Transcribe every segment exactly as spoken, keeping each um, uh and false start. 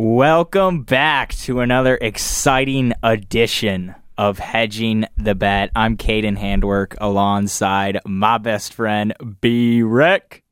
Welcome back to another exciting edition of Hedging the Bet. I'm Caden Handwork alongside my best friend, B-Rick.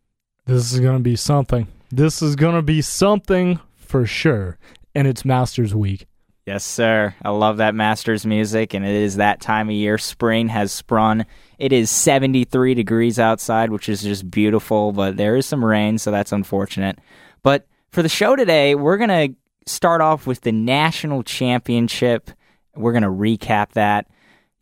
This is going to be something. This is going to be something for sure. And it's Masters Week. Yes, sir. I love that Masters music, and it is that time of year. Spring has sprung. It is seventy-three degrees outside, which is just beautiful, but there is some rain, so that's unfortunate. But for the show today, we're going to start off with the national championship. We're going to recap that.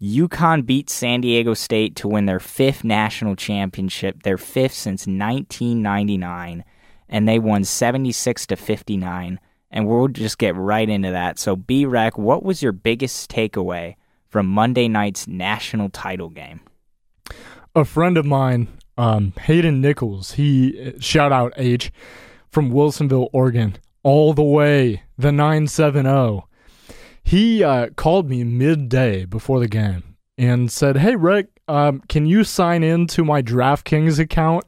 UConn beat San Diego State to win their fifth national championship, their fifth since nineteen ninety-nine, and they won seventy-six to fifty-nine, and we'll just get right into that. So, B-Rec, what was your biggest takeaway from Monday night's national title game? A friend of mine, um, Hayden Nichols, he, shout out H, from Wilsonville, Oregon, all the way, the nine seven oh. He uh, called me midday before the game and said, "Hey, Rick, um, can you sign in to my DraftKings account?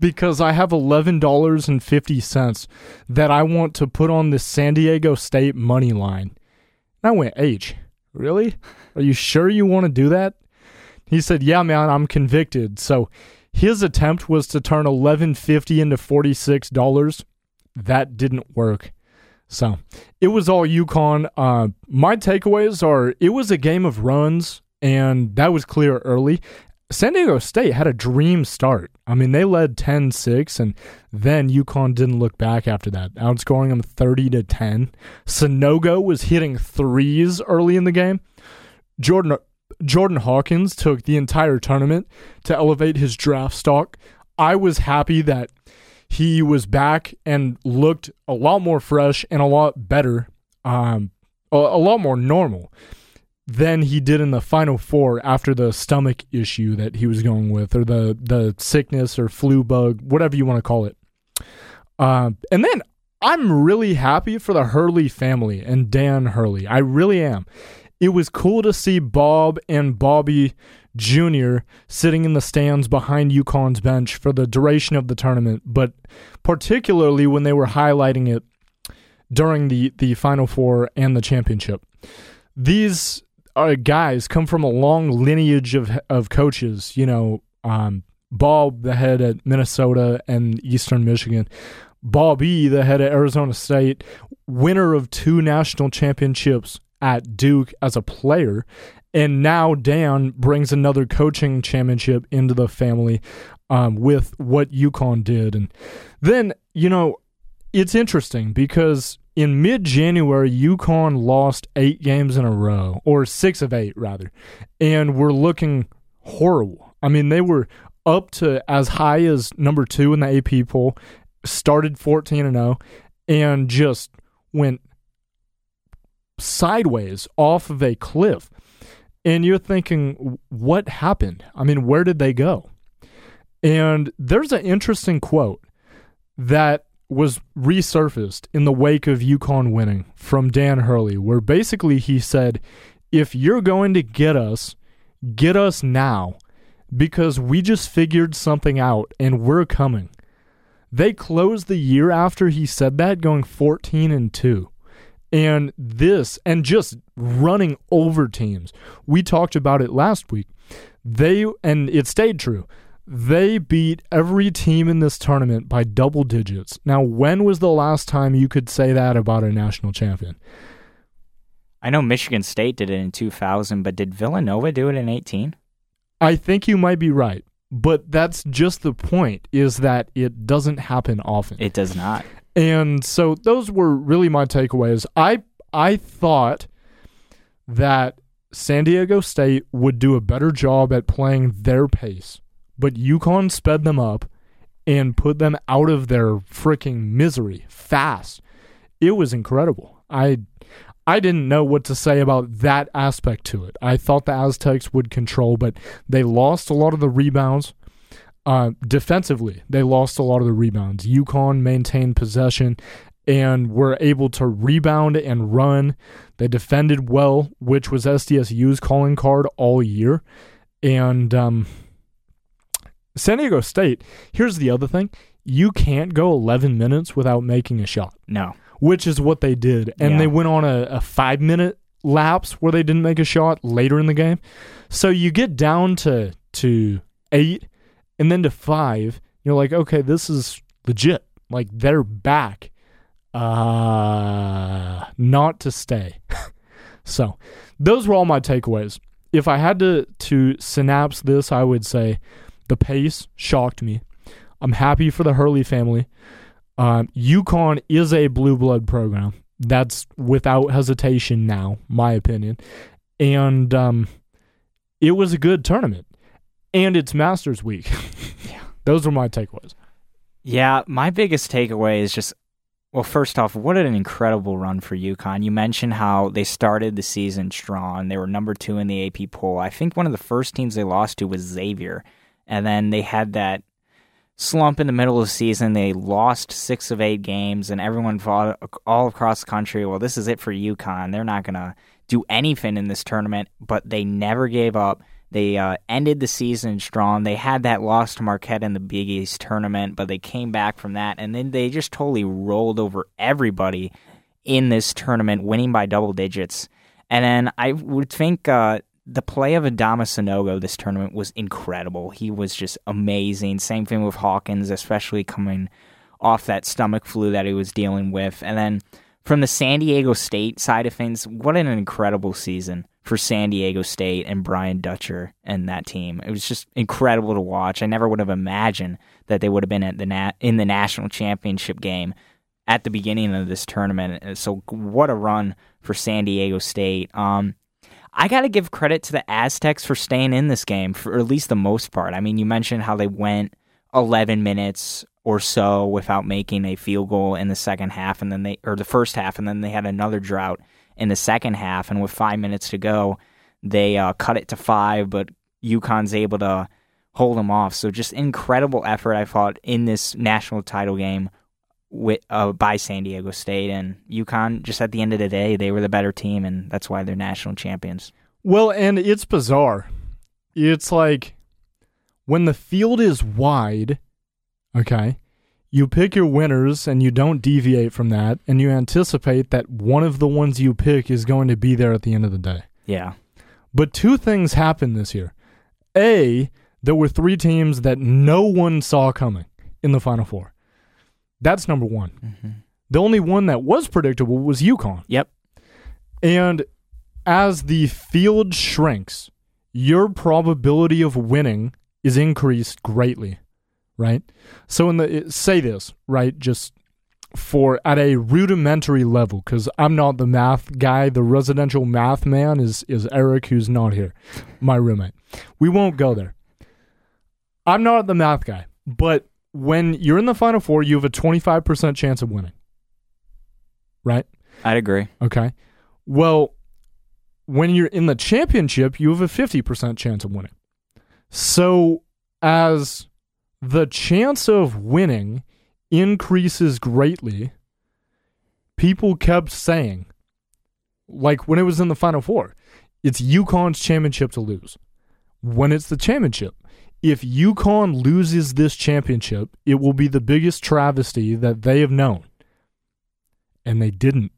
Because I have eleven dollars and fifty cents that I want to put on the San Diego State money line." And I went, "H, really? Are you sure you want to do that?" He said, "Yeah, man, I'm convicted." So his attempt was to turn eleven fifty into forty-six dollars. That didn't work. So it was all UConn. Uh, my takeaways are it was a game of runs, and that was clear early. San Diego State had a dream start. I mean, they led ten six, and then UConn didn't look back after that, outscoring them thirty to ten. Sanogo was hitting threes early in the game. Jordan Jordan Hawkins took the entire tournament to elevate his draft stock. I was happy that he was back and looked a lot more fresh and a lot better, um, a, a lot more normal than he did in the Final Four after the stomach issue that he was going with, or the, the sickness or flu bug, whatever you want to call it. Uh, and then I'm really happy for the Hurley family and Dan Hurley. I really am. It was cool to see Bob and Bobby Junior sitting in the stands behind UConn's bench for the duration of the tournament, but particularly when they were highlighting it during the, the Final Four and the championship. These uh, guys come from a long lineage of of coaches, you know, um, Bob, the head at Minnesota and Eastern Michigan, Bobby, the head at Arizona State, winner of two national championships at Duke as a player, and now Dan brings another coaching championship into the family um, with what UConn did. And then, you know, it's interesting because in mid-January, UConn lost eight games in a row, or six of eight, rather, and were looking horrible. I mean, they were up to as high as number two in the A P poll, started fourteen and oh, and just went sideways off of a cliff. And you're thinking, what happened? I mean, where did they go? And there's an interesting quote that was resurfaced in the wake of UConn winning from Dan Hurley, where basically he said, "If you're going to get us, get us now, because we just figured something out and we're coming." They closed the year after he said that going fourteen and two. And this, and just running over teams. We talked about it last week. They, and it stayed true, they beat every team in this tournament by double digits. Now, when was the last time you could say that about a national champion? I know Michigan State did it in two thousand, but did Villanova do it in eighteen? I think you might be right, but that's just the point, is that it doesn't happen often. It does not. And so those were really my takeaways. I I thought that San Diego State would do a better job at playing their pace, but UConn sped them up and put them out of their freaking misery fast. It was incredible. I I didn't know what to say about that aspect to it. I thought the Aztecs would control, but they lost a lot of the rebounds. Uh, defensively, they lost a lot of the rebounds. UConn maintained possession and were able to rebound and run. They defended well, which was S D S U's calling card all year. And um, San Diego State, here's the other thing. You can't go eleven minutes without making a shot. No. which is what they did. And yeah. they went on a, a five-minute lapse where they didn't make a shot later in the game. So you get down to to eight and then to five. You're like, okay, this is legit. Like, they're back. Uh, not to stay. So those were all my takeaways. If I had to, to synapse this, I would say the pace shocked me. I'm happy for the Hurley family. Um, UConn is a blue blood program. That's without hesitation now, my opinion. And um, it was a good tournament. And it's Masters Week. Yeah. Those were my takeaways. Yeah, my biggest takeaway is just, well, first off, what an incredible run for UConn. You mentioned how they started the season strong. They were number two in the A P poll. I think one of the first teams they lost to was Xavier. And then they had that slump in the middle of the season. They lost six of eight games, and everyone thought all across the country, well, this is it for UConn. They're not going to do anything in this tournament, but they never gave up. They uh, ended the season strong. They had that loss to Marquette in the Big East tournament, but they came back from that, and then they just totally rolled over everybody in this tournament, winning by double digits. And then I would think uh, the play of Adama Sanogo this tournament was incredible. He was just amazing. Same thing with Hawkins, especially coming off that stomach flu that he was dealing with. And then from the San Diego State side of things, what an incredible season for San Diego State and Brian Dutcher and that team. It was just incredible to watch. I never would have imagined that they would have been at the na- in the national championship game at the beginning of this tournament. So what a run for San Diego State. Um, I got to give credit to the Aztecs for staying in this game, for at least the most part. I mean, you mentioned how they went eleven minutes or so without making a field goal in the second half, and then they or the first half, and then they had another drought in the second half, and with five minutes to go, they uh, cut it to five, but UConn's able to hold them off. So just incredible effort, I thought, in this national title game with uh, by San Diego State. And UConn, just at the end of the day, they were the better team, and that's why they're national champions. Well, and it's bizarre. It's like when the field is wide, okay, you pick your winners and you don't deviate from that, and you anticipate that one of the ones you pick is going to be there at the end of the day. Yeah. But two things happened this year. A, there were three teams that no one saw coming in the Final Four. That's number one. Mm-hmm. The only one that was predictable was UConn. Yep. And as the field shrinks, your probability of winning is increased greatly. Right? So in the say this, right, just for at a rudimentary level, because I'm not the math guy. The residential math man is is Eric, who's not here, my roommate. We won't go there. I'm not the math guy, but when you're in the Final Four, you have a twenty-five percent chance of winning. Right? I'd agree. Okay. Well, when you're in the championship, you have a fifty percent chance of winning. So as the chance of winning increases greatly, people kept saying, like when it was in the Final Four, it's UConn's championship to lose. When it's the championship, if UConn loses this championship, it will be the biggest travesty that they have known. And they didn't.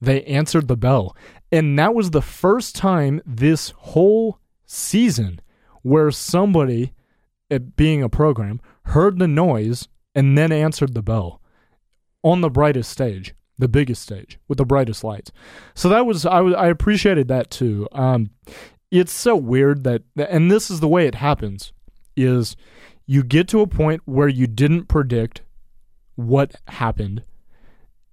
They answered the bell. And that was the first time this whole season where somebody, it being a program, heard the noise and then answered the bell on the brightest stage, the biggest stage with the brightest lights. So that was, I, was, I appreciated that too. Um, it's so weird that, and this is the way it happens, is you get to a point where you didn't predict what happened.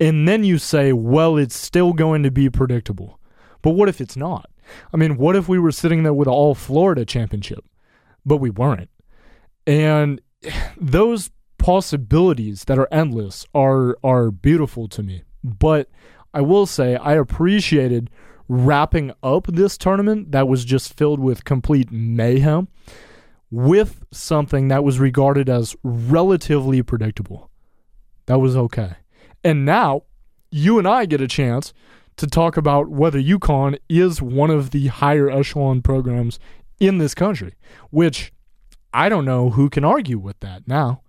And then you say, well, it's still going to be predictable. But what if it's not? I mean, what if we were sitting there with an all Florida championship, but we weren't? And those possibilities that are endless are are beautiful to me. But I will say I appreciated wrapping up this tournament that was just filled with complete mayhem with something that was regarded as relatively predictable. That was okay. And now you and I get a chance to talk about whether UConn is one of the higher echelon programs in this country, which I don't know who can argue with that now.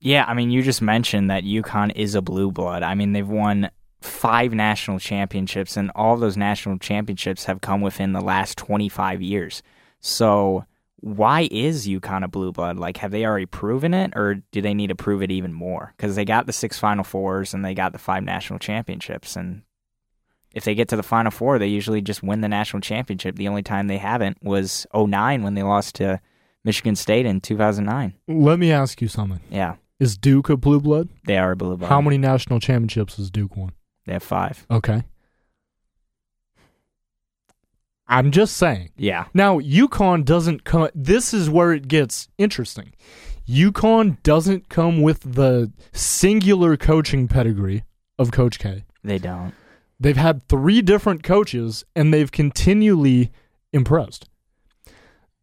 Yeah, I mean, you just mentioned that UConn is a blue blood. I mean, they've won five national championships, and all of those national championships have come within the last twenty-five years. So why is UConn a blue blood? Like, have they already proven it, or do they need to prove it even more? Because they got the six Final Fours, and they got the five national championships, and if they get to the Final Four, they usually just win the national championship. The only time they haven't was oh nine when they lost to Michigan State in two thousand nine. Let me ask you something. Yeah. Is Duke a blue blood? They are a blue blood. How many national championships has Duke won? They have five. Okay. I'm just saying. Yeah. Now, UConn doesn't come... This is where it gets interesting. UConn doesn't come with the singular coaching pedigree of Coach K. They don't. They've had three different coaches, and they've continually impressed.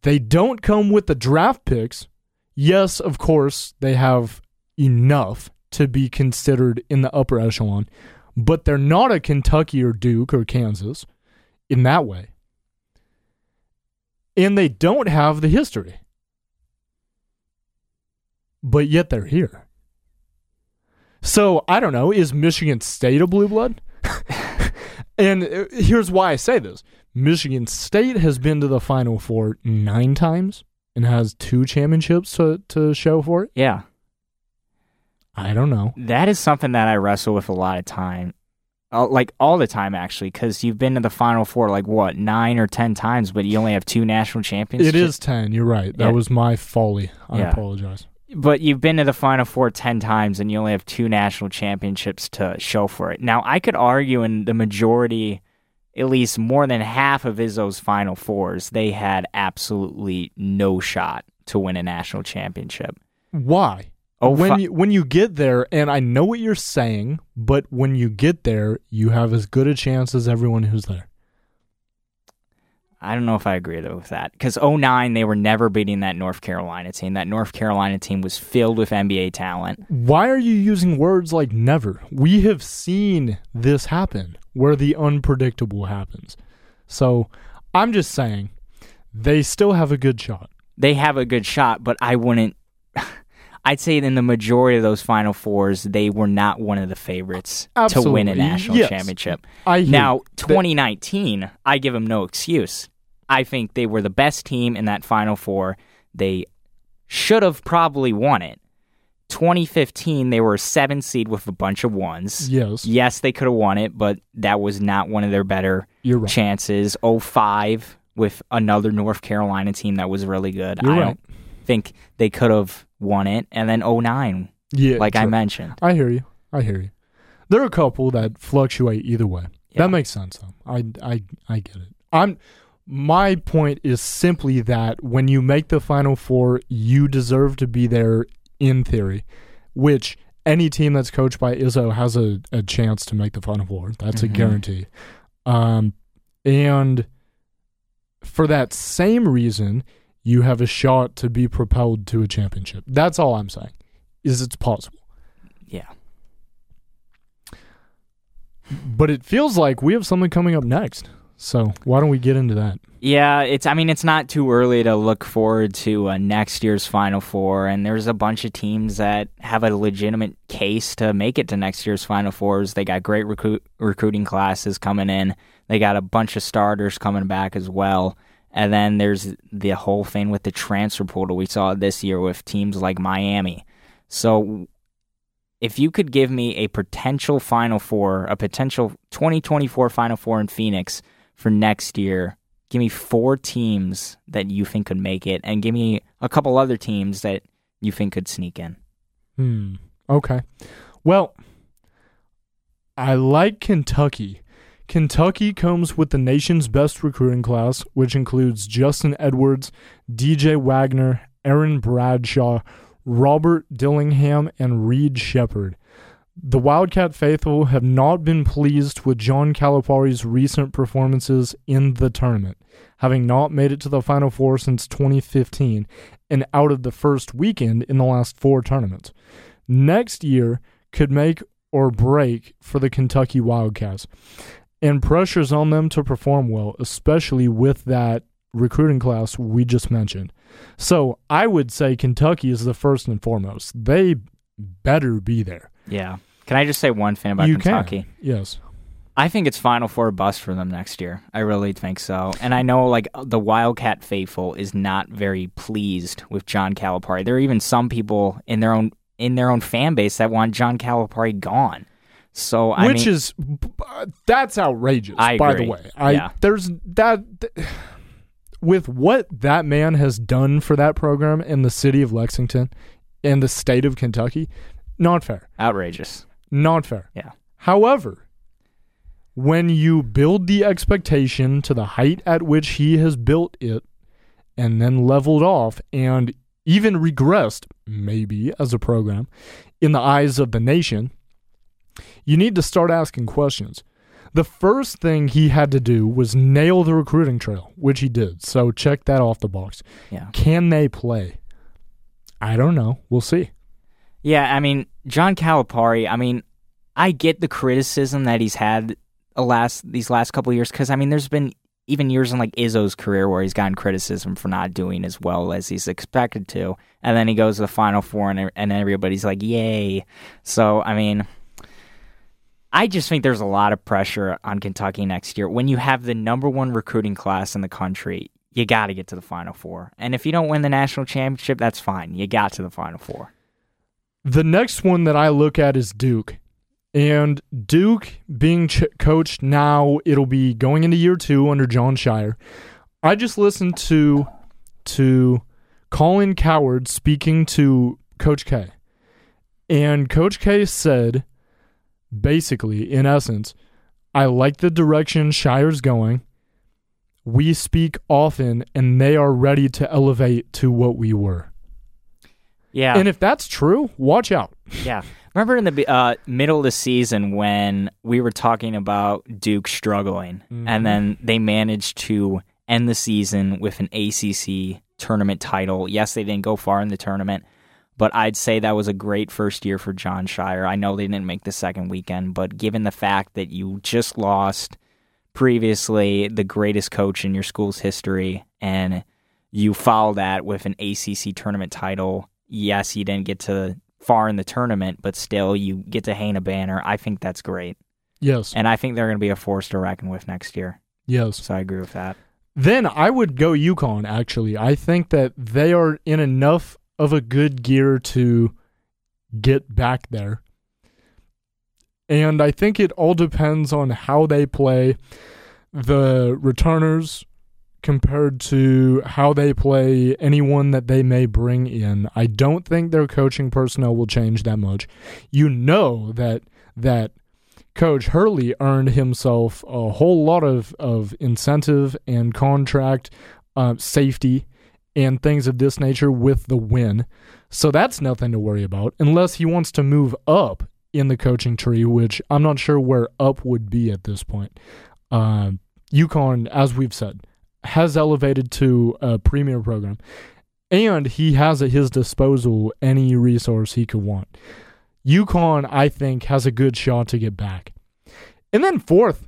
They don't come with the draft picks. Yes, of course, they have enough to be considered in the upper echelon, but they're not a Kentucky or Duke or Kansas in that way. And they don't have the history. But yet they're here. So, I don't know, is Michigan State a blue blood? And here's why I say this. Michigan State has been to the Final Four nine times and has two championships to, to show for it. Yeah. I don't know. That is something that I wrestle with a lot of time. Like, all the time, actually, because you've been to the Final Four, like, what, nine or ten times, but you only have two national championships? It is ten. You're right. That yeah. was my folly. I yeah. apologize. But you've been to the Final Four ten times, and you only have two national championships to show for it. Now, I could argue in the majority, at least more than half of Izzo's Final Fours, they had absolutely no shot to win a national championship. Why? Oh, when fi- you, when you get there, and I know what you're saying, but when you get there, you have as good a chance as everyone who's there. I don't know if I agree with that. Because oh nine, they were never beating that North Carolina team. That North Carolina team was filled with N B A talent. Why are you using words like never? We have seen this happen, where the unpredictable happens. So, I'm just saying, they still have a good shot. They have a good shot, but I wouldn't... I'd say in the majority of those Final Fours, they were not one of the favorites Absolutely. to win a national yes. championship. I now, twenty nineteen, that. I give them no excuse. I think they were the best team in that Final Four. They should have probably won it. twenty fifteen, they were a seven seed with a bunch of ones. Yes, yes, they could have won it, but that was not one of their better You're right. chances. oh five with another North Carolina team that was really good. You're I right. don't think they could have won it, and then oh nine, yeah, like true. I mentioned. I hear you. I hear you. There are a couple that fluctuate either way. Yeah. That makes sense, though. I, I, I get it. I'm. My point is simply that when you make the Final Four, you deserve to be there in theory, which any team that's coached by Izzo has a, a chance to make the Final Four. That's mm-hmm. a guarantee. Um, and for that same reason, you have a shot to be propelled to a championship. That's all I'm saying, is it's possible. Yeah. But it feels like we have something coming up next, so why don't we get into that? Yeah, it's. I mean, it's not too early to look forward to uh, next year's Final Four, and there's a bunch of teams that have a legitimate case to make it to next year's Final Fours. They got great recruit, recruiting classes coming in. They got a bunch of starters coming back as well. And then there's the whole thing with the transfer portal we saw this year with teams like Miami. So if you could give me a potential Final Four, a potential twenty twenty-four Final Four in Phoenix for next year, give me four teams that you think could make it, and give me a couple other teams that you think could sneak in. Hmm. Okay. Well, I like Kentucky. Kentucky comes with the nation's best recruiting class, which includes Justin Edwards, D J Wagner, Aaron Bradshaw, Robert Dillingham, and Reed Shepard. The Wildcat faithful have not been pleased with John Calipari's recent performances in the tournament, having not made it to the Final Four since twenty fifteen and out of the first weekend in the last four tournaments. Next year could make or break for the Kentucky Wildcats, and pressures on them to perform well, especially with that recruiting class we just mentioned. So I would say Kentucky is the first and foremost. They better be there. Yeah. Can I just say one thing about you Kentucky? Can. Yes. I think it's Final Four bust for them next year. I really think so. And I know like the Wildcat faithful is not very pleased with John Calipari. There are even some people in their own in their own fan base that want John Calipari gone. So I Which mean, is that's outrageous, I by agree. the way. I yeah. there's that th- with what that man has done for that program in the city of Lexington and the state of Kentucky, not fair. Outrageous. Not fair. Yeah. However, when you build the expectation to the height at which he has built it and then leveled off and even regressed, maybe, as a program, in the eyes of the nation, you need to start asking questions. The first thing he had to do was nail the recruiting trail, which he did. So check that off the box. Yeah. Can they play? I don't know. We'll see. Yeah, I mean, John Calipari, I mean, I get the criticism that he's had Last, these last couple of years, because I mean there's been even years in like Izzo's career where he's gotten criticism for not doing as well as he's expected to, and then he goes to the Final Four and, and everybody's like yay. So I mean I just think there's a lot of pressure on Kentucky next year. When you have the number one recruiting class in the country, you got to get to the Final Four, and if you don't win the national championship, that's fine. You got to the Final Four. The next one that I look at is Duke. And Duke being ch- coached now, it'll be going into year two under John Shire. I just listened to to Colin Cowherd speaking to Coach K. And Coach K said, basically, in essence, I like the direction Shire's going. We speak often, and they are ready to elevate to what we were. Yeah. And if that's true, watch out. Yeah. Remember in the uh, middle of the season when we were talking about Duke struggling, mm-hmm. and then they managed to end the season with an A C C tournament title. Yes, they didn't go far in the tournament, but I'd say that was a great first year for John Shire. I know they didn't make the second weekend, but given the fact that you just lost previously the greatest coach in your school's history, and you follow that with an A C C tournament title, yes, you didn't get to far in the tournament, but still you get to hang a banner. I think that's great. Yes. And I think they're going to be a force to reckon with next year. Yes. So I agree with that. Then I would go UConn, actually. I think that they are in enough of a good gear to get back there. And I think it all depends on how they play the returners compared to how they play anyone that they may bring in. I don't think their coaching personnel will change that much. You know that that Coach Hurley earned himself a whole lot of, of incentive and contract uh, safety and things of this nature with the win. So that's nothing to worry about unless he wants to move up in the coaching tree, which I'm not sure where up would be at this point. Uh, UConn, as we've said, has elevated to a premier program, and he has at his disposal any resource he could want. UConn, I think, has a good shot to get back. And then fourth,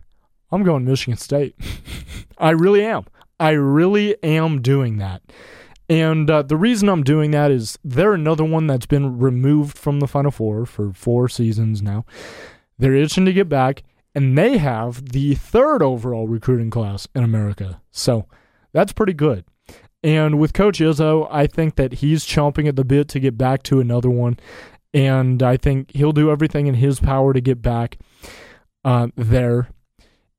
I'm going Michigan State. I really am. I really am doing that. And uh, the reason I'm doing that is they're another one that's been removed from the Final Four for four seasons now. They're itching to get back. And they have the third overall recruiting class in America. So that's pretty good. And with Coach Izzo, I think that he's chomping at the bit to get back to another one. And I think he'll do everything in his power to get back uh, there.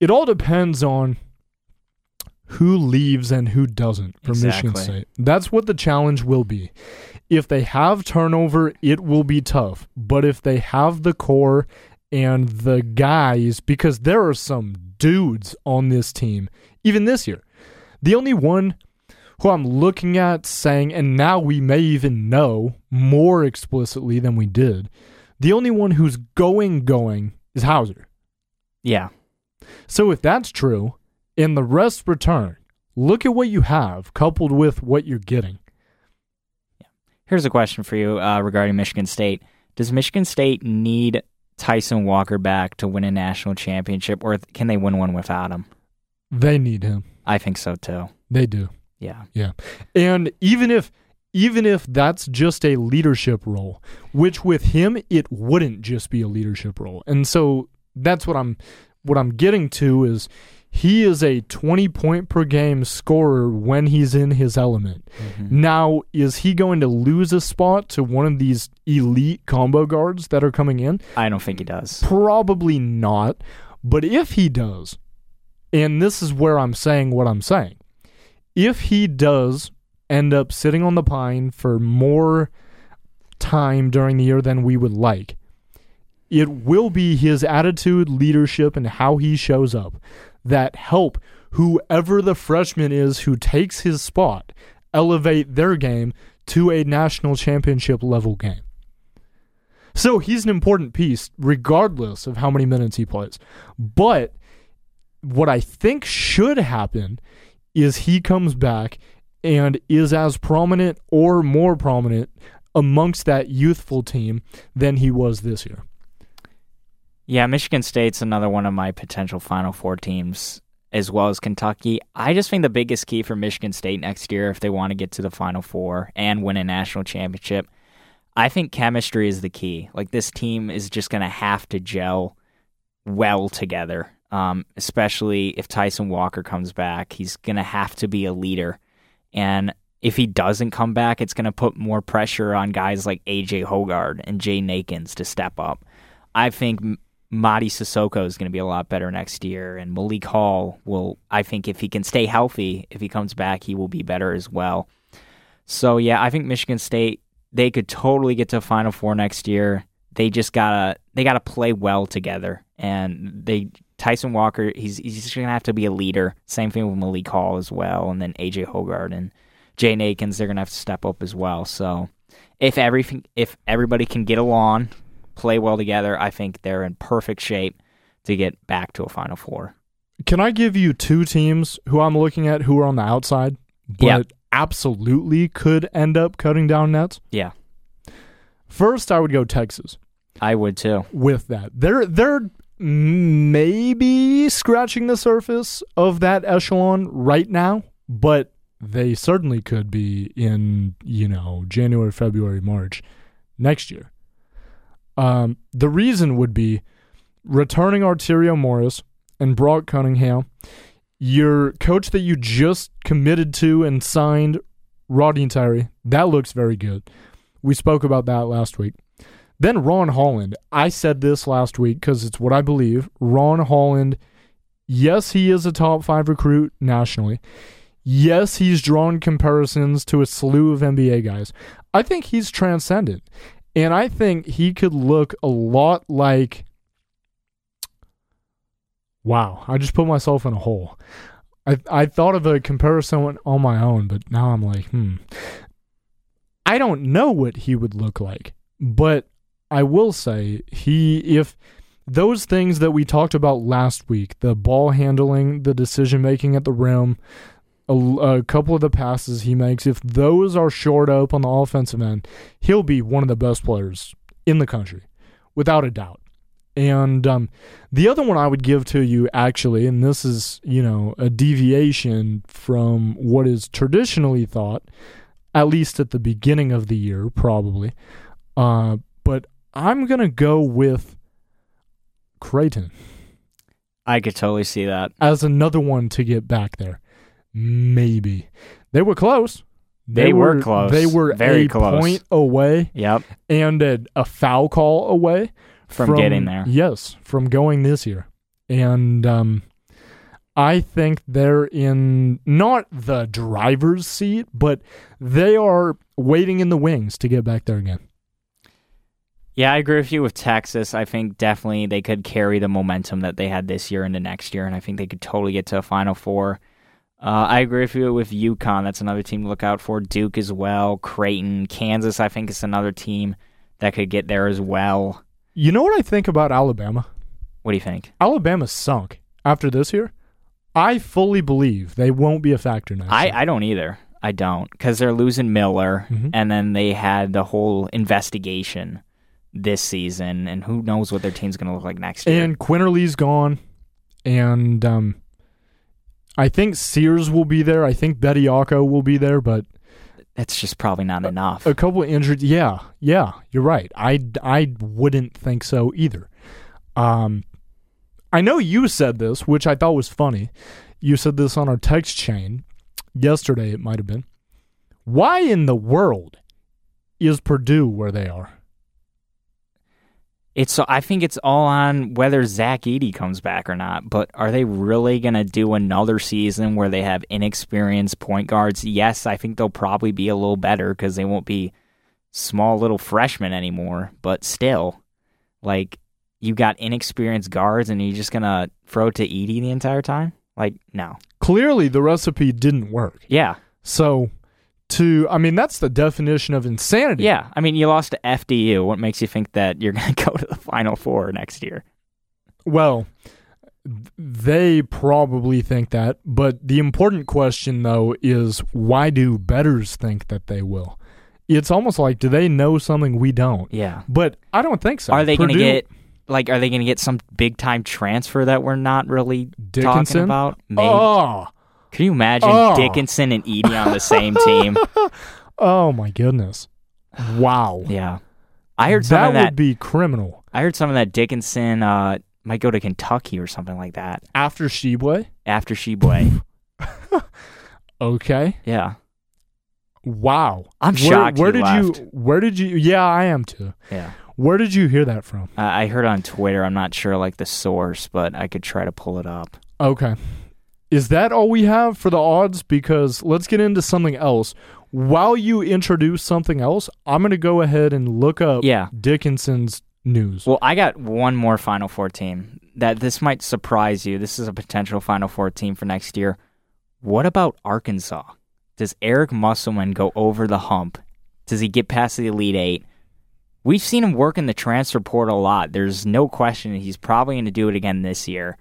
It all depends on who leaves and who doesn't for exactly. Michigan State. That's what the challenge will be. If they have turnover, it will be tough. But if they have the core and the guys, because there are some dudes on this team, even this year. The only one who I'm looking at saying, and now we may even know more explicitly than we did, the only one who's going, going is Hauser. Yeah. So if that's true, and the rest return, look at what you have coupled with what you're getting. Yeah. Here's a question for you uh, regarding Michigan State. Does Michigan State need Tyson Walker back to win a national championship, or can they win one without him? They need him. I think so too. They do. Yeah. Yeah. And even if even if that's just a leadership role, which with him, it wouldn't just be a leadership role. And so that's what I'm, what I'm getting to is he is a twenty-point per game scorer when he's in his element. Mm-hmm. Now, is he going to lose a spot to one of these elite combo guards that are coming in? I don't think he does. Probably not. But if he does, and this is where I'm saying what I'm saying, if he does end up sitting on the pine for more time during the year than we would like, it will be his attitude, leadership, and how he shows up that help whoever the freshman is who takes his spot elevate their game to a national championship level game. So he's an important piece regardless of how many minutes he plays. But what I think should happen is he comes back and is as prominent or more prominent amongst that youthful team than he was this year. Yeah, Michigan State's another one of my potential Final Four teams, as well as Kentucky. I just think the biggest key for Michigan State next year, if they want to get to the Final Four and win a national championship, I think chemistry is the key. Like, this team is just going to have to gel well together, um, especially if Tyson Walker comes back. He's going to have to be a leader. And if he doesn't come back, it's going to put more pressure on guys like A J. Hoggard and Jay Nakins to step up. I think Madi Sissoko is going to be a lot better next year, and Malik Hall will, I think if he can stay healthy, if he comes back, he will be better as well. So yeah, I think Michigan State, they could totally get to a Final Four next year. They just gotta they gotta play well together, and they Tyson Walker, he's he's just gonna have to be a leader. Same thing with Malik Hall as well, and then A J. Hoggard and Jay Nakins, they're gonna have to step up as well. So if everything if everybody can get along, play well together, I think they're in perfect shape to get back to a Final Four. Can I give you two teams who I'm looking at who are on the outside, but yep, absolutely could end up cutting down nets? Yeah. First, I would go Texas. I would too. With that, they're they're maybe scratching the surface of that echelon right now, but they certainly could be in, you know, January, February, March next year. Um, the reason would be returning Arterio Morris and Brock Cunningham, your coach that you just committed to and signed, Rodney Terry. That looks very good. We spoke about that last week. Then Ron Holland. I said this last week because it's what I believe. Ron Holland, yes, he is a top five recruit nationally. Yes, he's drawn comparisons to a slew of N B A guys. I think he's transcendent. And I think he could look a lot like, wow, I just put myself in a hole. I I thought of a comparison on my own, but now I'm like, hmm. I don't know what he would look like, but I will say he, if those things that we talked about last week, the ball handling, the decision-making at the rim, A, a couple of the passes he makes, if those are shored up on the offensive end, he'll be one of the best players in the country, without a doubt. And um, the other one I would give to you, actually, and this is, you know, a deviation from what is traditionally thought, at least at the beginning of the year, probably. Uh, but I'm going to go with Creighton. I could totally see that. As another one to get back there. Maybe. They were close. They, they were, were close. They were very a close. Point away. Yep. And a, a foul call away from, from getting there. Yes, from going this year. And um, I think they're in not the driver's seat, but they are waiting in the wings to get back there again. Yeah, I agree with you with Texas. I think definitely they could carry the momentum that they had this year into next year, and I think they could totally get to a Final Four. Uh, I agree with you with UConn. That's another team to look out for. Duke as well. Creighton. Kansas, I think, is another team that could get there as well. You know what I think about Alabama? What do you think? Alabama sunk after this year. I fully believe they won't be a factor next I, year. I don't either. I don't. Because they're losing Miller, mm-hmm. and then they had the whole investigation this season, and who knows what their team's going to look like next year. And Quinterly's gone, and um. I think Sears will be there. I think Bediako will be there, but It's just probably not enough. A, a couple of injuries. Yeah, yeah, you're right. I, I wouldn't think so either. Um, I know you said this, which I thought was funny. You said this on our text chain yesterday, it might have been. Why in the world is Purdue where they are? It's so I think it's all on whether Zach Edey comes back or not, but are they really going to do another season where they have inexperienced point guards? Yes, I think they'll probably be a little better because they won't be small little freshmen anymore, but still, like, you got inexperienced guards and you're just going to throw to Edey the entire time? Like, no. Clearly, the recipe didn't work. Yeah. So... To, I mean, that's the definition of insanity. Yeah, I mean, you lost to F D U. What makes you think that you're going to go to the Final Four next year? Well, they probably think that, but the important question, though, is why do bettors think that they will? It's almost like, do they know something we don't? Yeah. But I don't think so. Are they going to get... Like, are they going to get some big-time transfer that we're not really Dickinson? Talking about? Maybe. Oh! Can you imagine oh. Dickinson and Edey on the same team? Oh, my goodness. Wow. Yeah. I heard some that, of that would be criminal. I heard some of that Dickinson uh, might go to Kentucky or something like that. After Sheboy? After Sheboy. Okay. Yeah. Wow. I'm where, shocked where did left. you Where did you... Yeah, I am too. Yeah. Where did you hear that from? Uh, I heard on Twitter. I'm not sure, like, the source, but I could try to pull it up. Okay. Is that all we have for the odds? Because let's get into something else. While you introduce something else, I'm going to go ahead and look up yeah. Dickinson's news. Well, I got one more Final Four team. That this might surprise you. This is a potential Final Four team for next year. What about Arkansas? Does Eric Musselman go over the hump? Does he get past the Elite Eight? We've seen him work in the transfer portal a lot. There's no question he's probably going to do it again this year.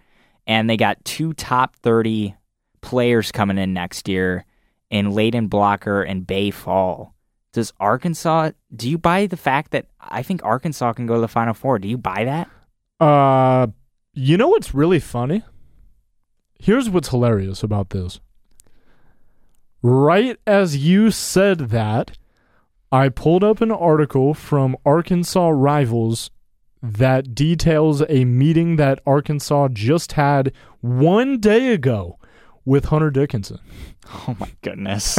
And they got two top thirty players coming in next year in Leighton Blocker and Bay Fall. Does Arkansas, do you buy the fact that I think Arkansas can go to the Final Four? Do you buy that? Uh, you know what's really funny? Here's what's hilarious about this. Right as you said that, I pulled up an article from Arkansas Rivals that details a meeting that Arkansas just had one day ago with Hunter Dickinson. Oh, my goodness.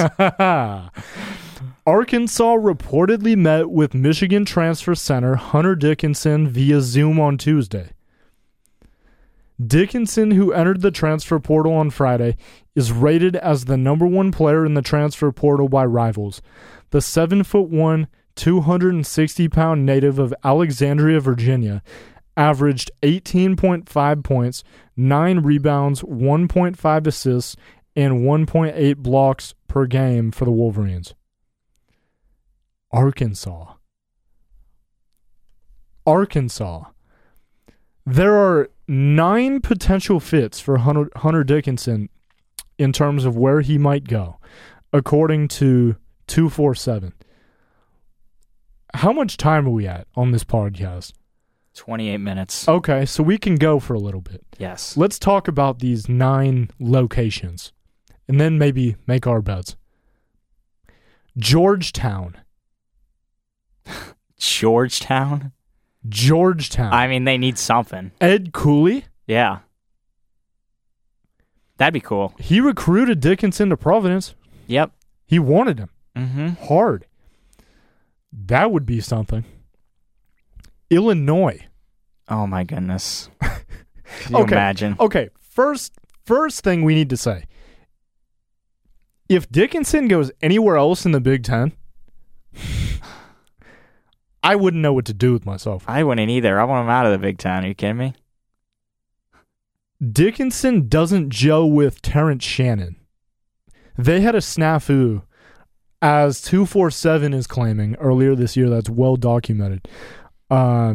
Arkansas reportedly met with Michigan transfer center Hunter Dickinson via Zoom on Tuesday. Dickinson, who entered the transfer portal on Friday, is rated as the number one player in the transfer portal by Rivals. The seven foot one two hundred sixty pound native of Alexandria, Virginia, averaged eighteen point five points, nine rebounds, one point five assists, and one point eight blocks per game for the Wolverines. Arkansas. Arkansas. There are nine potential fits for Hunter, Hunter Dickinson in terms of where he might go, according to two forty-seven. How much time are we at on this podcast? twenty-eight minutes. Okay, so we can go for a little bit. Yes. Let's talk about these nine locations and then maybe make our bets. Georgetown. Georgetown? Georgetown. I mean, they need something. Ed Cooley? Yeah. That'd be cool. He recruited Dickinson to Providence. Yep. He wanted him. Mm-hmm. Hard. That would be something. Illinois. Oh, my goodness. Can you okay. imagine? Okay, first, first thing we need to say. If Dickinson goes anywhere else in the Big Ten, I wouldn't know what to do with myself. I wouldn't either. I want him out of the Big Ten. Are you kidding me? Dickinson doesn't gel with Terrence Shannon. They had a snafu. As two forty-seven is claiming earlier this year, that's well documented. Uh,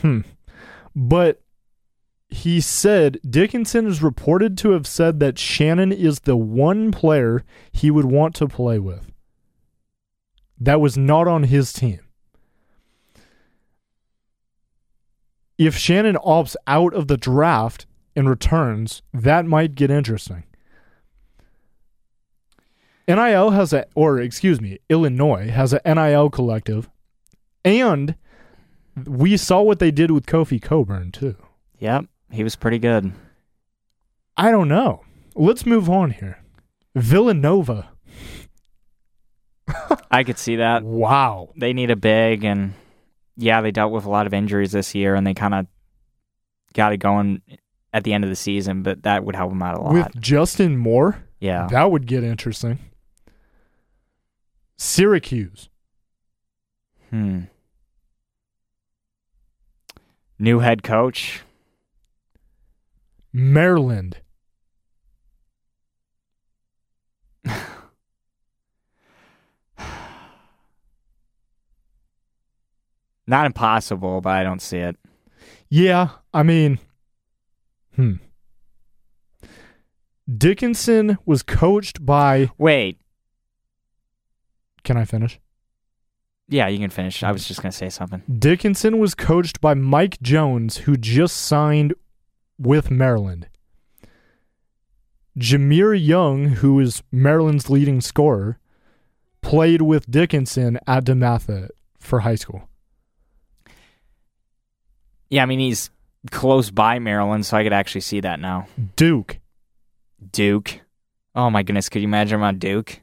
hmm. But he said, Dickinson is reported to have said that Shannon is the one player he would want to play with. That was not on his team. If Shannon opts out of the draft and returns, that might get interesting. N I L has a, or excuse me, Illinois has an N I L collective, and we saw what they did with Kofi Coburn too. Yep, he was pretty good. I don't know. Let's move on here. Villanova. I could see that. Wow. They need a big, and yeah, they dealt with a lot of injuries this year, and they kind of got it going at the end of the season, but that would help them out a lot. With Justin Moore? Yeah. That would get interesting. Syracuse. Hmm. New head coach. Maryland. Not impossible, but I don't see it. Yeah, I mean, hmm. Dickinson was coached by... Wait. Can I finish? Yeah, you can finish. I was just going to say something. Dickinson was coached by Mike Jones, who just signed with Maryland. Jameer Young, who is Maryland's leading scorer, played with Dickinson at DeMatha for high school. Yeah, I mean, he's close by Maryland, so I could actually see that now. Duke. Duke. Oh, my goodness. Could you imagine him on Duke?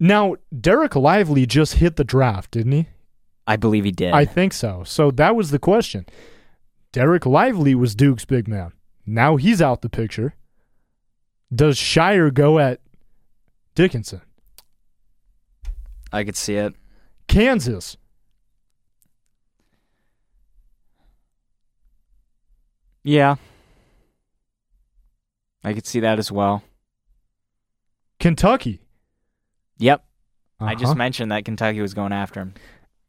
Now, Derek Lively just hit the draft, didn't he? I believe he did. I think so. So that was the question. Derek Lively was Duke's big man. Now he's out the picture. Does Shire go at Dickinson? I could see it. Kansas. Yeah. I could see that as well. Kentucky. Yep. Uh-huh. I just mentioned that Kentucky was going after him.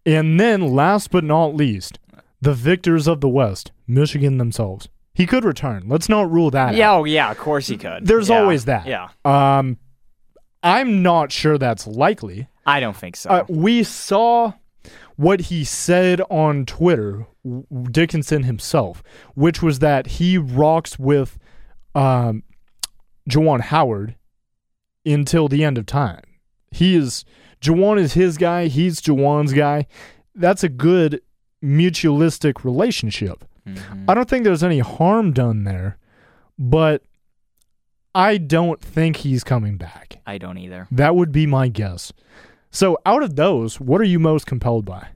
And then, last but not least, the victors of the West, Michigan themselves. He could return. Let's not rule that yeah, out. Oh, yeah, of course he could. There's yeah. always that. Yeah. Um, I'm not sure that's likely. I don't think so. Uh, we saw what he said on Twitter, Dickinson himself, which was that he rocks with um, Juwan Howard until the end of time. He is Juwan is his guy. He's Juwan's guy. That's a good mutualistic relationship. Mm-hmm. I don't think there's any harm done there, but I don't think he's coming back. I don't either. That would be my guess. So out of those, what are you most compelled by?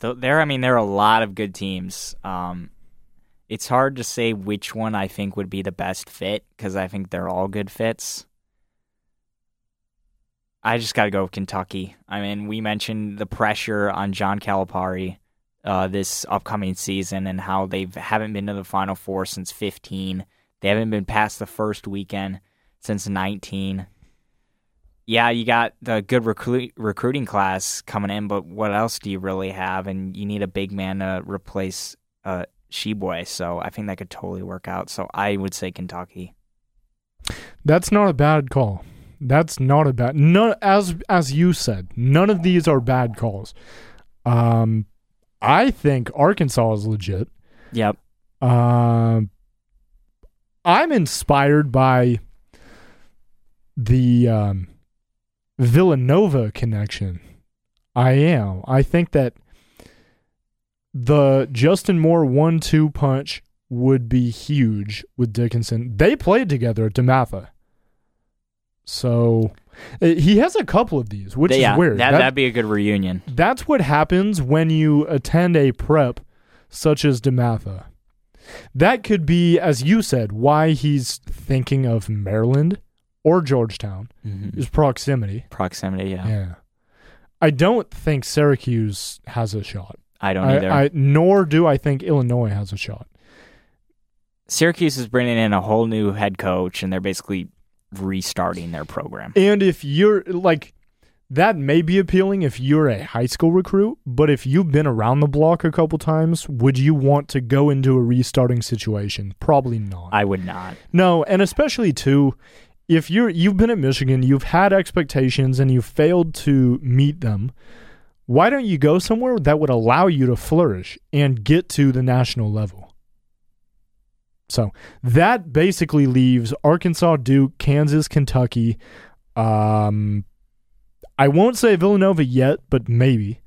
There, I mean, there are a lot of good teams. Um, it's hard to say which one I think would be the best fit because I think they're all good fits. I just got to go with Kentucky. I mean, we mentioned the pressure on John Calipari uh, this upcoming season and how they haven't been to the Final Four since fifteen. They haven't been past the first weekend since nineteen. Yeah, you got the good recru- recruiting class coming in, but what else do you really have? And you need a big man to replace uh, Sheboy, so I think that could totally work out. So I would say Kentucky. That's not a bad call. That's not a bad... None, as as you said, none of these are bad calls. Um, I think Arkansas is legit. Yep. Um. Uh, I'm inspired by the um, Villanova connection. I am. I think that the Justin Moore one two punch would be huge with Dickinson. They played together at DeMatha. So he has a couple of these, which yeah, is weird. That, that, that'd be a good reunion. That's what happens when you attend a prep such as DeMatha. That could be, as you said, why he's thinking of Maryland or Georgetown mm-hmm. is proximity. Proximity, yeah. Yeah. I don't think Syracuse has a shot. I don't I, either. I, nor do I think Illinois has a shot. Syracuse is bringing in a whole new head coach, and they're basically restarting their program. And if you're, like, that may be appealing if you're a high school recruit, but if you've been around the block a couple times, would you want to go into a restarting situation? Probably not. I would not. No, and especially, too, if you're, you've been at Michigan, you've had expectations, and you failed to meet them, why don't you go somewhere that would allow you to flourish and get to the national level? So that basically leaves Arkansas, Duke, Kansas, Kentucky. Um, I won't say Villanova yet, but maybe.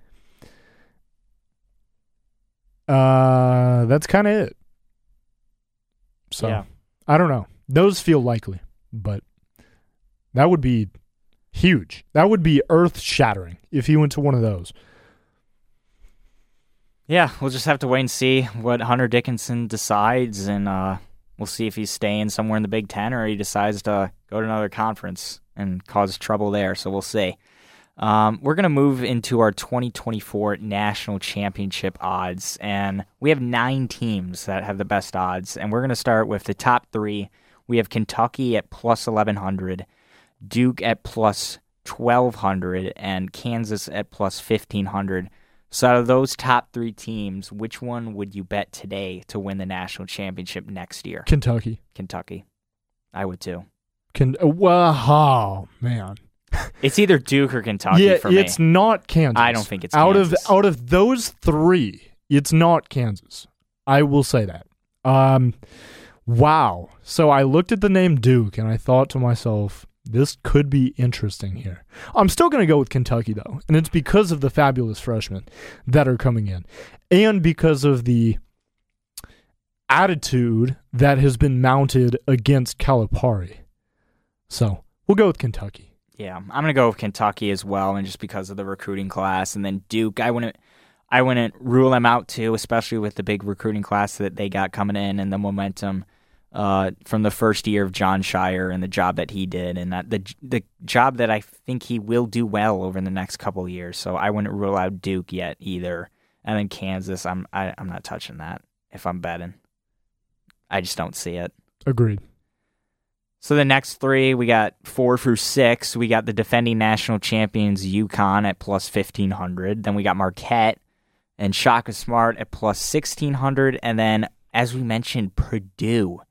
Uh, that's kind of it. So yeah. I don't know. Those feel likely, but that would be huge. That would be earth-shattering if he went to one of those. Yeah, we'll just have to wait and see what Hunter Dickinson decides, and uh, we'll see if he's staying somewhere in the Big Ten or he decides to go to another conference and cause trouble there, so we'll see. Um, we're going to move into our twenty twenty-four National Championship odds, and we have nine teams that have the best odds, and we're going to start with the top three. We have Kentucky at plus eleven hundred, Duke at plus twelve hundred, and Kansas at plus fifteen hundred. So out of those top three teams, which one would you bet today to win the national championship next year? Kentucky. Kentucky. I would too. Can, wow, man. It's either Duke or Kentucky yeah, for me. It's not Kansas. I don't think it's out Kansas. Of, out of those three, it's not Kansas. I will say that. Um, wow. So I looked at the name Duke, and I thought to myself, this could be interesting here. I'm still going to go with Kentucky, though, and it's because of the fabulous freshmen that are coming in and because of the attitude that has been mounted against Calipari. So we'll go with Kentucky. Yeah, I'm going to go with Kentucky as well, and just because of the recruiting class. And then Duke, I wouldn't, I wouldn't rule them out, too, especially with the big recruiting class that they got coming in and the momentum Uh, from the first year of John Shire and the job that he did, and that the the job that I think he will do well over the next couple of years. So I wouldn't rule out Duke yet either. And then Kansas, I'm I, I'm not touching that if I'm betting. I just don't see it. Agreed. So the next three, we got four through six. We got the defending national champions UConn at plus fifteen hundred. Then we got Marquette and Shaka Smart at plus sixteen hundred. And then, as we mentioned, Purdue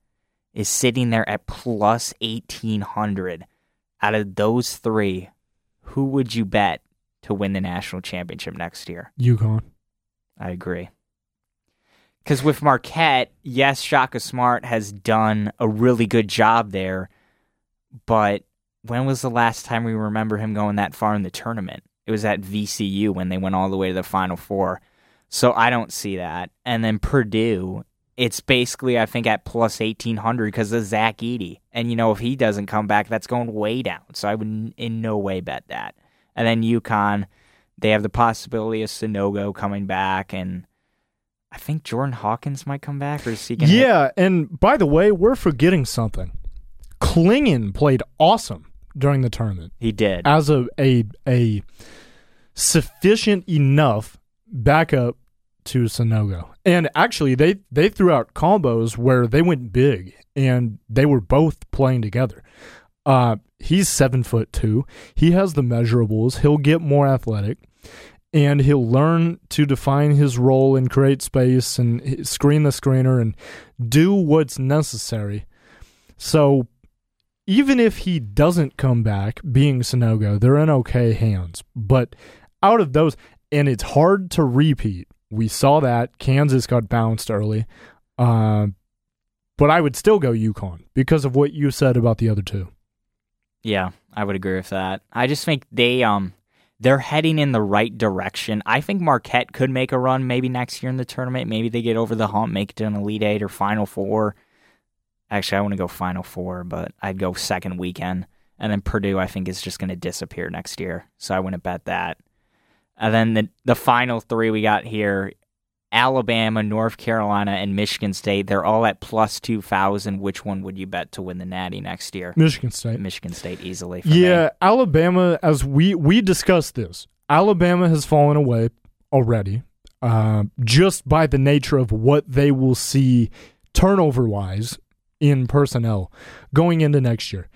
is sitting there at plus eighteen hundred. Out of those three, who would you bet to win the national championship next year? UConn. I agree. Because with Marquette, yes, Shaka Smart has done a really good job there, but when was the last time we remember him going that far in the tournament? It was at V C U when they went all the way to the Final Four. So I don't see that. And then Purdue, it's basically, I think, at plus eighteen hundred because of Zach Edey. And, you know, if he doesn't come back, that's going way down. So I would in no way bet that. And then UConn, they have the possibility of Sanogo coming back. And I think Jordan Hawkins might come back. Or is he gonna yeah, hit? And by the way, we're forgetting something. Klingon played awesome during the tournament. He did. As a, a, a sufficient enough backup to Sanogo. And actually, they, they threw out combos where they went big, and they were both playing together. Uh, he's seven foot two. He has the measurables. He'll get more athletic, and he'll learn to define his role and create space and screen the screener and do what's necessary. So even if he doesn't come back, being Sanogo, they're in okay hands. But out of those, and it's hard to repeat. We saw that. Kansas got bounced early. Uh, but I would still go UConn because of what you said about the other two. Yeah, I would agree with that. I just think they, um, they're heading in the right direction. I think Marquette could make a run maybe next year in the tournament. Maybe they get over the hump, make it an Elite Eight or Final Four. Actually, I want to go Final Four, but I'd go second weekend. And then Purdue, I think, is just going to disappear next year. So I wouldn't bet that. And then the the final three we got here, Alabama, North Carolina, and Michigan State, they're all at plus two thousand. Which one would you bet to win the Natty next year? Michigan State. Michigan State easily. For yeah, me. Alabama, as we, we discussed this, Alabama has fallen away already uh, just by the nature of what they will see turnover-wise in personnel going into next year.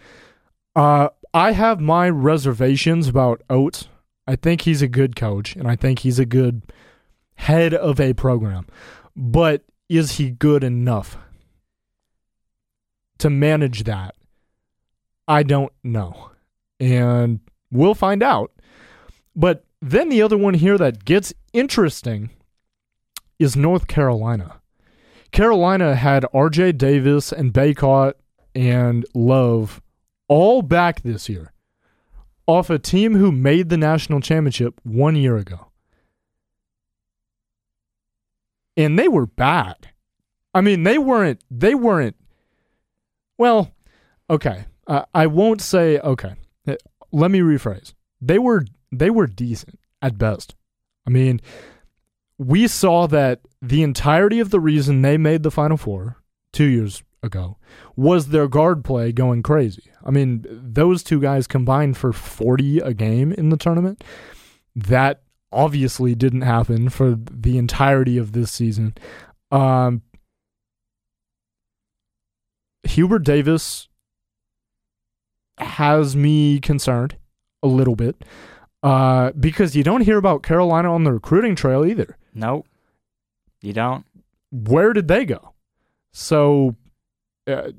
Uh, I have my reservations about Oates. I think he's a good coach, and I think he's a good head of a program. But is he good enough to manage that? I don't know. And we'll find out. But then the other one here that gets interesting is North Carolina. Carolina had R J Davis and Baycott and Love all back this year off a team who made the national championship one year ago. And they were bad. I mean, they weren't, they weren't, well, okay. Uh, I won't say, okay. Let me rephrase. They were, they were decent at best. I mean, we saw that the entirety of the reason they made the Final Four two years ago was their guard play going crazy. I mean, those two guys combined for forty a game in the tournament. That obviously didn't happen for the entirety of this season. Um, Hubert Davis has me concerned a little bit uh, because you don't hear about Carolina on the recruiting trail either. Nope. You don't. Where did they go? So, uh,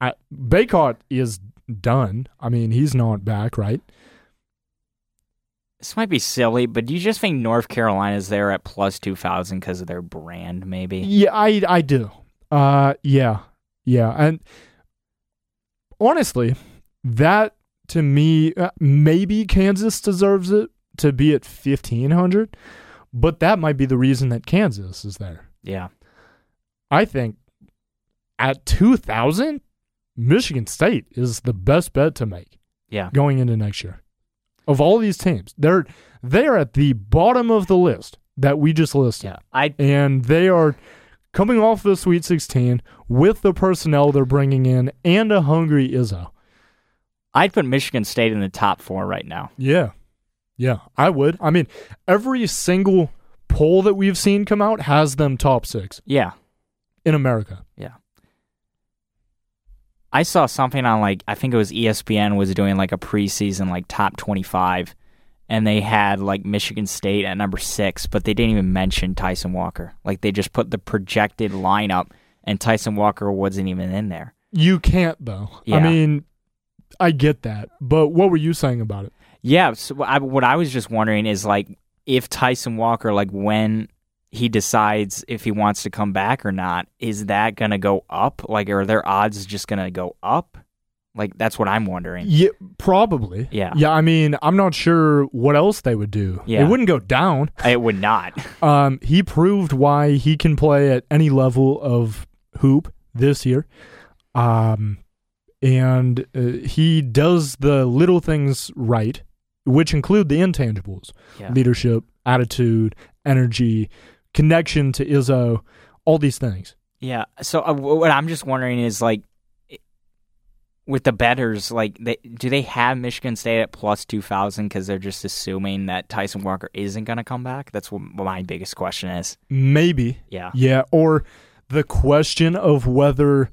I, Baycott is done. I mean, he's not back, right? This might be silly, but do you just think North Carolina's there at plus two thousand because of their brand, maybe? Yeah, I, I do. Uh, yeah, yeah. And honestly, that to me, uh, maybe Kansas deserves it to be at fifteen hundred. But that might be the reason that Kansas is there. Yeah. I think at two thousand, Michigan State is the best bet to make. Yeah. Going into next year. Of all these teams, they're they're at the bottom of the list that we just listed. Yeah. I and they are coming off the Sweet sixteen with the personnel they're bringing in and a hungry Izzo. I'd put Michigan State in the top four right now. Yeah. Yeah, I would. I mean, every single poll that we've seen come out has them top six. Yeah. In America. Yeah. I saw something on, like, I think it was E S P N was doing, like, a preseason, like, top twenty-five, and they had, like, Michigan State at number six, but they didn't even mention Tyson Walker. Like, they just put the projected lineup, and Tyson Walker wasn't even in there. You can't, though. Yeah. I mean, I get that, but what were you saying about it? Yeah, so I, what I was just wondering is, like, if Tyson Walker, like, when he decides if he wants to come back or not, is that going to go up? Like, are their odds just going to go up? Like, that's what I'm wondering. Yeah, probably. Yeah. Yeah, I mean, I'm not sure what else they would do. Yeah. It wouldn't go down. It would not. um, he proved why he can play at any level of hoop this year. Um, and uh, he does the little things right, which include the intangibles, yeah. Leadership, attitude, energy, connection to Izzo, all these things. Yeah. So uh, what I'm just wondering is, like, with the bettors, like, they, do they have Michigan State at plus two thousand because they're just assuming that Tyson Walker isn't going to come back? That's what my biggest question is. Maybe. Yeah. Yeah. Or the question of whether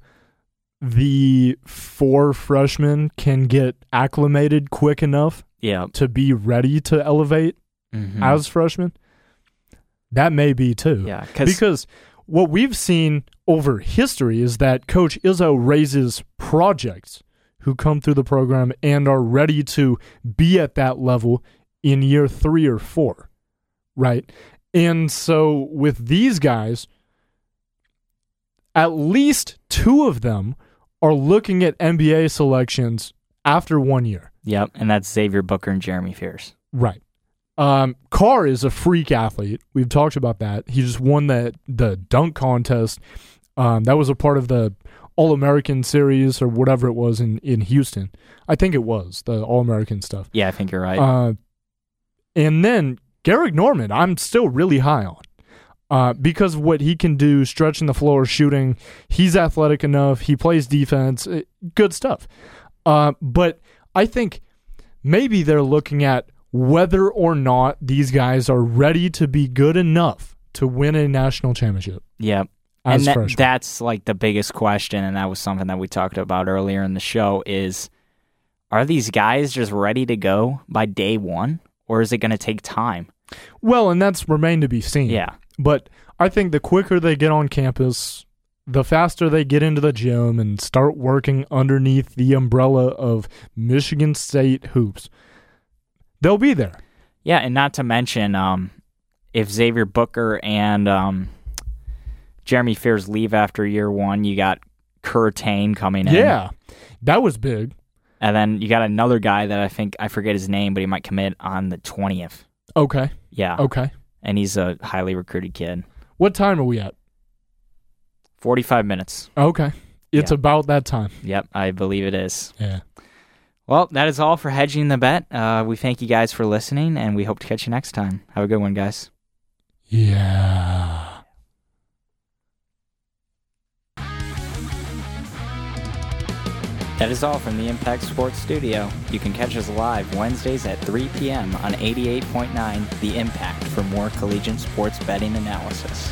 the four freshmen can get acclimated quick enough yeah. to be ready to elevate mm-hmm. as freshmen. That may be too. Yeah, because what we've seen over history is that Coach Izzo raises projects who come through the program and are ready to be at that level in year three or four, right? And so with these guys, at least two of them are looking at N B A selections after one year. Yep, and that's Xavier Booker and Jeremy Fierce. Right. Um, Carr is a freak athlete. We've talked about that. He just won the, the dunk contest. Um, that was a part of the All-American series or whatever it was in, in Houston. I think it was, the All-American stuff. Yeah, I think you're right. Uh, and then Garrick Norman, I'm still really high on. Uh, because of what he can do, stretching the floor, shooting, he's athletic enough, he plays defense, good stuff. Uh, but I think maybe they're looking at whether or not these guys are ready to be good enough to win a national championship. Yeah. And that, that's like the biggest question, and that was something that we talked about earlier in the show, is are these guys just ready to go by day one, or is it going to take time? Well, and that's remained to be seen. Yeah. But I think the quicker they get on campus, the faster they get into the gym and start working underneath the umbrella of Michigan State hoops, they'll be there. Yeah, and not to mention um, if Xavier Booker and um, Jeremy Fear's leave after year one. You got Curtain coming in. Yeah, that was big. And then you got another guy that I think, I forget his name, but he might commit on the twentieth. Okay. Yeah. Okay. And he's a highly recruited kid. What time are we at? forty-five minutes. Okay. It's yeah. about that time. Yep, I believe it is. Yeah. Well, that is all for Hedging the Bet. Uh, we thank you guys for listening, and we hope to catch you next time. Have a good one, guys. Yeah. That is all from the Impact Sports Studio. You can catch us live Wednesdays at three p.m. on eighty-eight point nine The Impact for more collegiate sports betting analysis.